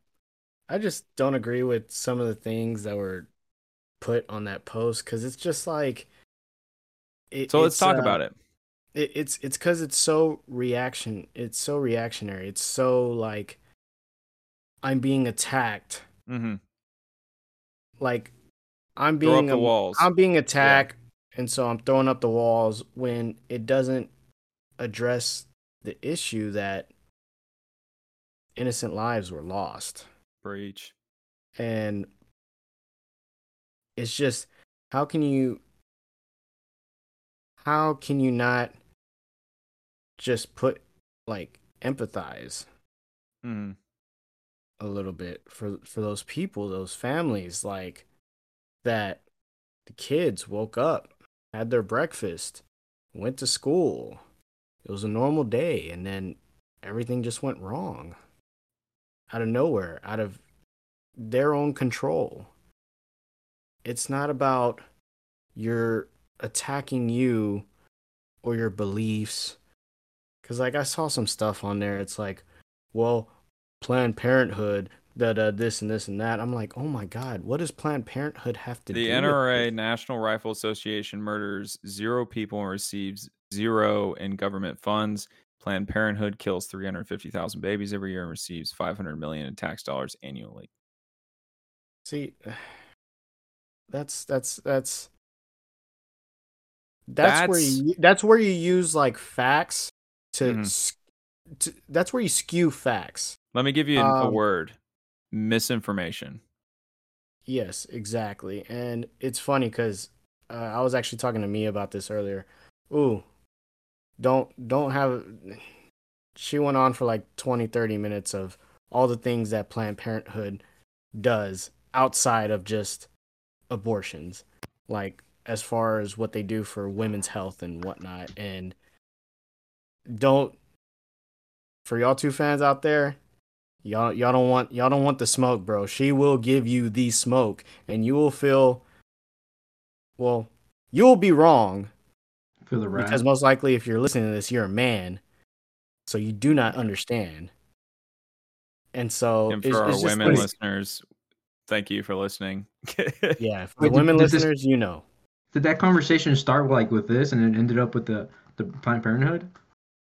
I just don't agree with some of the things that were put on that post, because it's just like... It, so let's talk uh, about it. it it's it's because it's so reaction. It's so reactionary. It's so like... I'm being attacked. Mm-hmm. Like, I'm being Throw up the walls. I'm being attacked, yeah. And so I'm throwing up the walls when it doesn't address the issue that innocent lives were lost. Breach. And it's just, how can you how can you not just put like empathize? Mm-hmm. A little bit for for those people, those families, like, that the kids woke up, had their breakfast, went to school. It was a normal day, and then everything just went wrong. Out of nowhere, out of their own control. It's not about you're attacking you or your beliefs. Because, like, I saw some stuff on there. It's like, well... Planned Parenthood, da da, this and this and that. I'm like, oh my God, what does Planned Parenthood have to do? The N R A, National Rifle Association, murders zero people and receives zero in government funds. Planned Parenthood kills three hundred fifty thousand babies every year and receives five hundred million dollars in tax dollars annually. See, that's that's that's that's, that's... where you that's where you use like facts to, mm-hmm. to that's where you skew facts. Let me give you an, um, a word: misinformation. Yes, exactly. And it's funny because uh, I was actually talking to Mia about this earlier. Ooh, don't don't have. She went on for like twenty, thirty minutes of all the things that Planned Parenthood does outside of just abortions, like as far as what they do for women's health and whatnot. And don't, for y'all two fans out there, y'all y'all don't want y'all don't want the smoke, bro. She will give you the smoke, and you will feel, well, you'll be wrong for the right, because most likely, if you're listening to this, you're a man, so you do not understand. And so, and for it's, our it's women just, listeners, thank you for listening. Yeah, for Wait, the women did, listeners, did this, you know. Did that conversation start like with this, and it ended up with the the Planned Parenthood?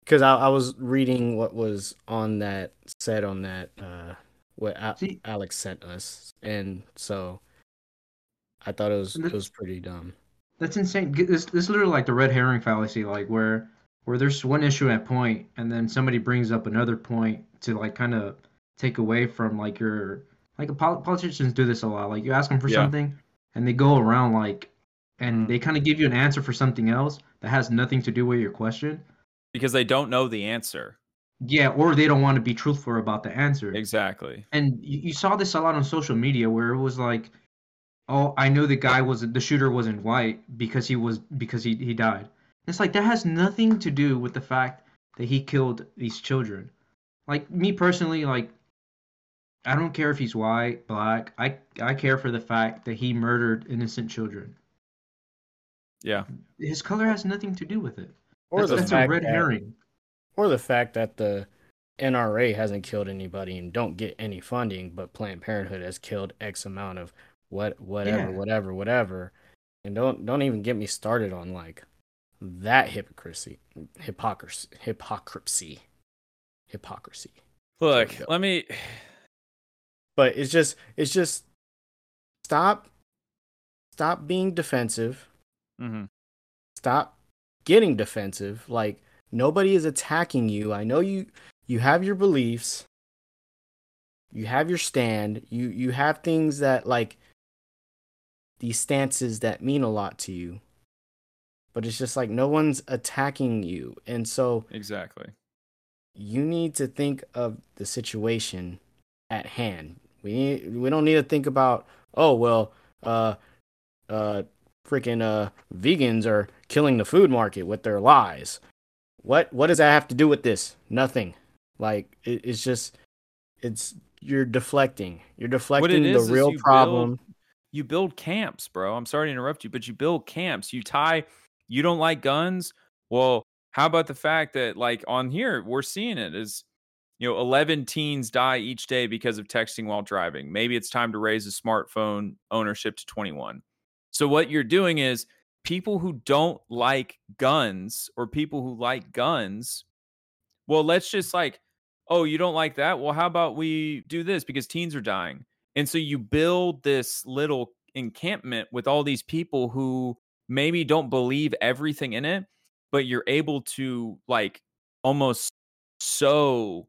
Because I, I was reading what was on that said on that uh, what a- Alex sent us, and so I thought it was it was pretty dumb. That's insane. This this is literally like the red herring fallacy, like where where there's one issue at point, and then somebody brings up another point to like kind of take away from like your. Like, politicians do this a lot. Like, you ask them for yeah. something, and they go around, like, and mm-hmm. they kind of give you an answer for something else that has nothing to do with your question. Because they don't know the answer. Yeah, or they don't want to be truthful about the answer. Exactly. And you, you saw this a lot on social media where it was like, oh, I know the guy was, the shooter wasn't white because he was, because he, he died. And it's like, that has nothing to do with the fact that he killed these children. Like, me personally, like, I don't care if he's white, black. I I care for the fact that he murdered innocent children. Yeah. His color has nothing to do with it. Or that's, the that's fact a red that, herring. Or the fact that the N R A hasn't killed anybody and don't get any funding, but Planned Parenthood has killed X amount of what whatever, yeah. whatever, whatever. And don't don't even get me started on like that hypocrisy. Hypocrisy. Hypocrisy. Hypocrisy. Look, let me But it's just, it's just, stop, stop being defensive. Mm-hmm. Stop getting defensive. Like, nobody is attacking you. I know you, you have your beliefs. You have your stand. You, you have things that, like, these stances that mean a lot to you. But it's just like, no one's attacking you. And so, exactly, you need to think of the situation at hand. We need, we don't need to think about, oh well, uh, uh, freaking uh, vegans are killing the food market with their lies. What what does that have to do with this? Nothing. Like it, it's just, it's you're deflecting. You're deflecting the real you problem. Build, you build camps, bro. I'm sorry to interrupt you, but you build camps. You tie. You don't like guns. Well, how about the fact that like on here we're seeing it is. You know, eleven teens die each day because of texting while driving. Maybe it's time to raise the smartphone ownership to twenty-one. So what you're doing is people who don't like guns or people who like guns, well, let's just like, oh, you don't like that? Well, how about we do this because teens are dying. And so you build this little encampment with all these people who maybe don't believe everything in it, but you're able to like almost so...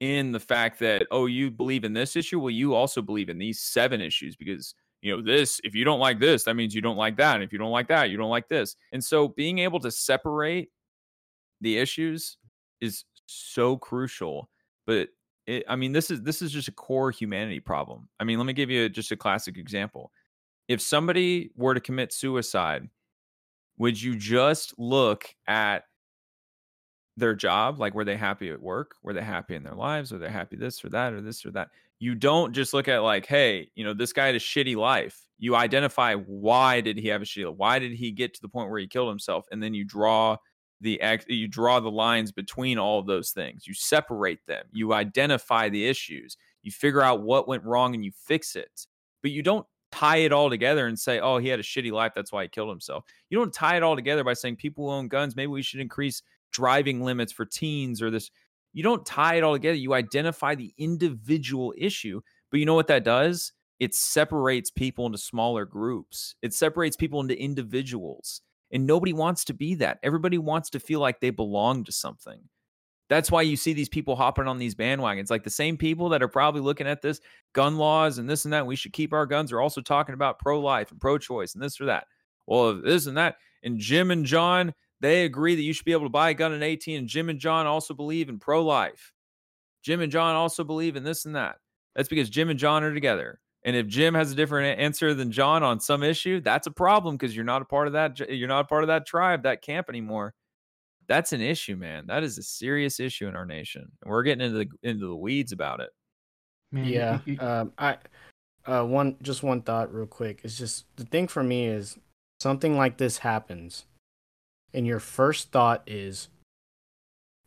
in the fact that, oh, you believe in this issue? Well, you also believe in these seven issues because, you know, this, if you don't like this, that means you don't like that. And if you don't like that, you don't like this. And so being able to separate the issues is so crucial. But it, I mean, this is, this is just a core humanity problem. I mean, let me give you just a classic example. If somebody were to commit suicide, would you just look at their job, like were they happy at work? Were they happy in their lives? Were they happy this or that or this or that? You don't just look at like, hey, you know, this guy had a shitty life. You identify why did he have a shitty life? Why did he get to the point where he killed himself? And then you draw the you draw the lines between all of those things. You separate them. You identify the issues. You figure out what went wrong and you fix it. But you don't tie it all together and say, oh, he had a shitty life. That's why he killed himself. You don't tie it all together by saying people who own guns, maybe we should increase driving limits for teens or this. You don't tie it all together. You identify the individual issue, but you know what that does? It separates people into smaller groups. It separates people into individuals, and nobody wants to be that. Everybody wants to feel like they belong to something. That's why you see these people hopping on these bandwagons, like the same people that are probably looking at this gun laws and this and that. And we should keep our guns are also talking about pro-life and pro-choice and this or that. well, this and that. And Jim and John, they agree that you should be able to buy a gun at eighteen. And Jim and John also believe in pro-life. Jim and John also believe in this and that. That's because Jim and John are together. And if Jim has a different answer than John on some issue, that's a problem because you're not a part of that. You're not a part of that tribe, that camp anymore. That's an issue, man. That is a serious issue in our nation. And we're getting into the, into the weeds about it. Man, yeah. um, I uh, one just one thought real quick. It's just the thing for me is something like this happens, and your first thought is,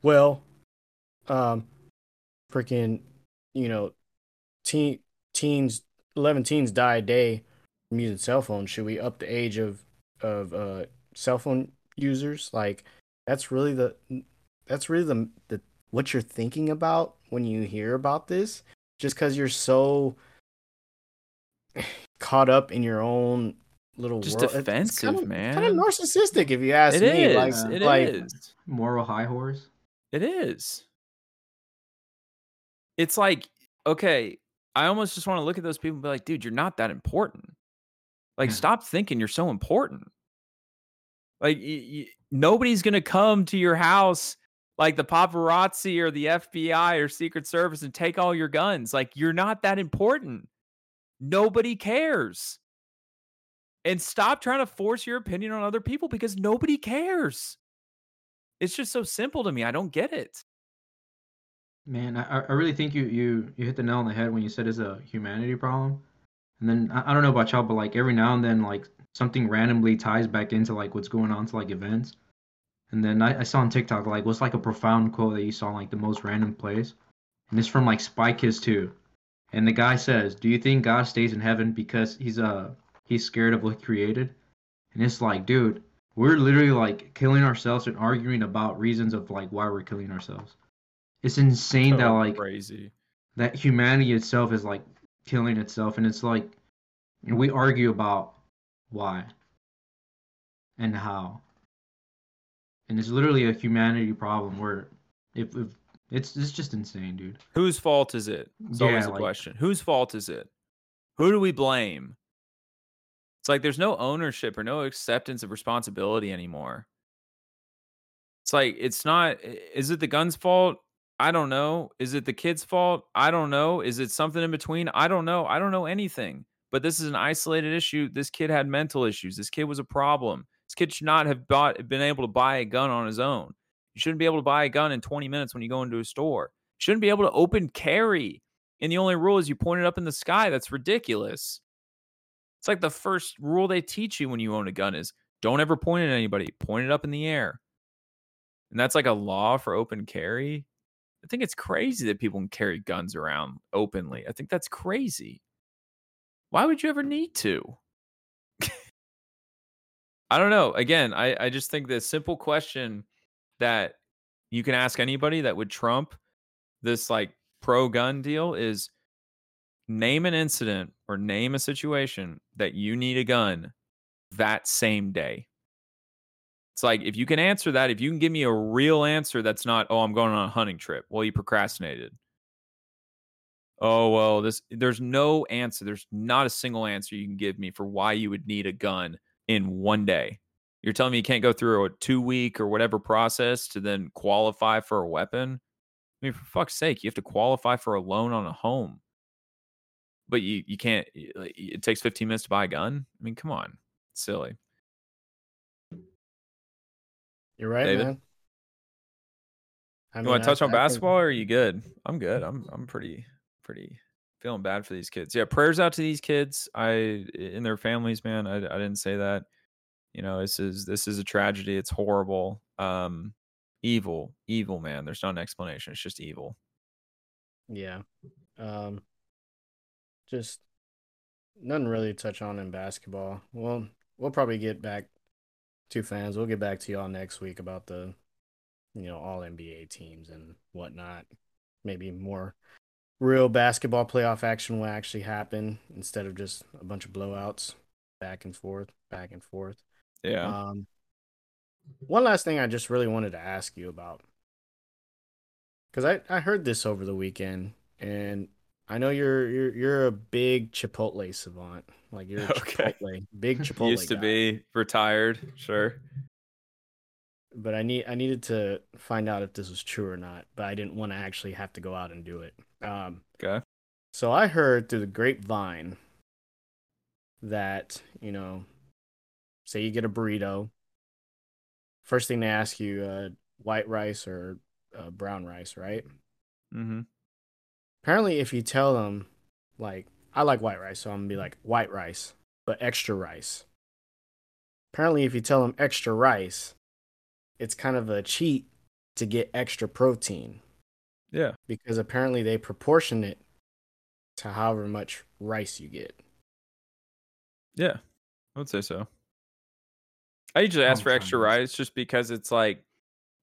well, um, freaking, you know, teen teens. eleven teens die a day from using cell phones. Should we up the age of of uh, cell phone users? Like, that's really the that's really the, the what you're thinking about when you hear about this. Just because you're so caught up in your own little just world. Defensive, it's kind of, man. Kind of narcissistic, if you ask it me. Is. Like, it like, is. Moral high horse. It is. It's like, okay. I almost just want to look at those people and be like, dude, you're not that important. Like, stop thinking you're so important. Like, you, you, nobody's going to come to your house like the paparazzi or the F B I or Secret Service and take all your guns. Like, you're not that important. Nobody cares. And stop trying to force your opinion on other people because nobody cares. It's just so simple to me. I don't get it. Man, I, I really think you, you, you hit the nail on the head when you said it's a humanity problem. And then, I, I don't know about y'all, but like every now and then, like something randomly ties back into like what's going on to like events. And then I, I saw on TikTok, like what's like a profound quote that you saw in like the most random place. And it's from like Spy Kids two. And the guy says, do you think God stays in heaven because he's uh he's scared of what he created? And it's like, dude, we're literally like killing ourselves and arguing about reasons of like why we're killing ourselves. It's insane so that like crazy. That humanity itself is like killing itself, and it's like we argue about why and how, and it's literally a humanity problem. Where if, if it's it's just insane, dude. Whose fault is it? It's yeah, always the like, question. Whose fault is it? Who do we blame? It's like there's no ownership or no acceptance of responsibility anymore. It's like it's not. Is it the gun's fault? I don't know. Is it the kid's fault? I don't know. Is it something in between? I don't know. I don't know anything. But this is an isolated issue. This kid had mental issues. This kid was a problem. This kid should not have bought, been able to buy a gun on his own. You shouldn't be able to buy a gun in twenty minutes when you go into a store. You shouldn't be able to open carry. And the only rule is you point it up in the sky. That's ridiculous. It's like the first rule they teach you when you own a gun is don't ever point it at anybody. Point it up in the air. And that's like a law for open carry. I think it's crazy that people can carry guns around openly. I think that's crazy. Why would you ever need to? I don't know. Again, I, I just think the simple question that you can ask anybody that would trump this like pro-gun deal is name an incident or name a situation that you need a gun that same day. It's like, if you can answer that, if you can give me a real answer that's not, oh, I'm going on a hunting trip. Well, you procrastinated. Oh, well, this there's no answer. There's not a single answer you can give me for why you would need a gun in one day. You're telling me you can't go through a two-week or whatever process to then qualify for a weapon? I mean, for fuck's sake, you have to qualify for a loan on a home. But you, you can't, it takes fifteen minutes to buy a gun? I mean, come on. It's silly. You're right, David? Man. I mean, you want to touch I, on I basketball, think... or are you good? I'm good. I'm I'm pretty pretty feeling bad for these kids. Yeah, prayers out to these kids. I and their families, man. I I didn't say that. You know, this is this is a tragedy. It's horrible. Um, evil, evil, man. There's not an explanation. It's just evil. Yeah. Um, just nothing really to touch on in basketball. Well, we'll probably get back. Two fans, we'll get back to y'all next week about the, you know, all N B A teams and whatnot. Maybe more real basketball playoff action will actually happen instead of just a bunch of blowouts back and forth, back and forth. Yeah. Um, one last thing I just really wanted to ask you about, because I, I heard this over the weekend, and I know you're you're you're a big Chipotle savant. Like you're a okay. Chipotle, big Chipotle. Used to guy. Be retired, sure. But I need I needed to find out if this was true or not. But I didn't want to actually have to go out and do it. Um, okay. So I heard through the grapevine that, you know, say you get a burrito. First thing they ask you, uh, white rice or uh, brown rice, right? Mm-hmm. Apparently, if you tell them, like, I like white rice, so I'm going to be like, white rice, but extra rice. Apparently, if you tell them extra rice, it's kind of a cheat to get extra protein. Yeah. Because apparently they proportion it to however much rice you get. Yeah, I would say so. I usually ask for extra rice just because it's like,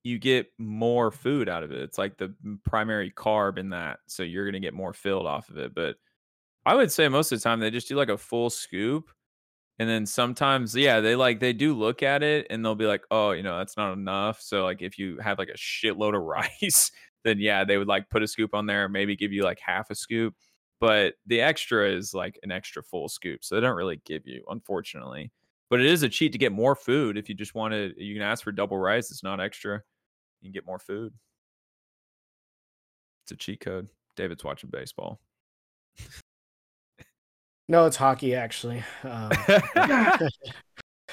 you get more food out of it. It's like the primary carb in that. So you're going to get more filled off of it. But I would say most of the time they just do like a full scoop. And then sometimes, yeah, they like, they do look at it and they'll be like, oh, you know, that's not enough. So like if you have like a shitload of rice, then yeah, they would like put a scoop on there, maybe give you like half a scoop. But the extra is like an extra full scoop. So they don't really give you, unfortunately. But it is a cheat to get more food. If you just want to, you can ask for double rice. It's not extra. You can get more food. It's a cheat code. David's watching baseball. No, it's hockey, actually. Um.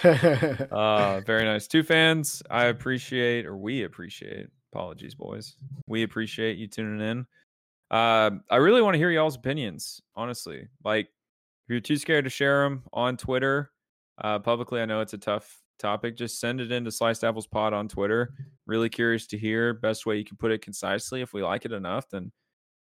uh, very nice. Two fans, I appreciate, or we appreciate, apologies, boys. We appreciate you tuning in. Uh, I really want to hear y'all's opinions, honestly. Like, if you're too scared to share them on Twitter, uh, publicly, I know it's a tough topic. Just send it into Sliced Apples Pod on Twitter. Really curious to hear best way you can put it concisely. If we like it enough, then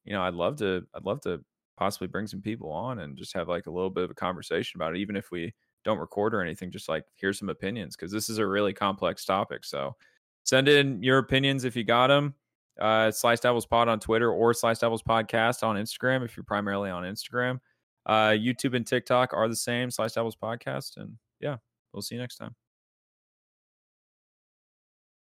you know I'd love to. I'd love to possibly bring some people on and just have like a little bit of a conversation about it, even if we don't record or anything. Just like hear some opinions because this is a really complex topic. So send in your opinions if you got them. Uh, Sliced Apples Pod on Twitter or Sliced Apples Podcast on Instagram if you're primarily on Instagram. Uh, YouTube and TikTok are the same. Sliced Apples Podcast, and yeah, we'll see you next time.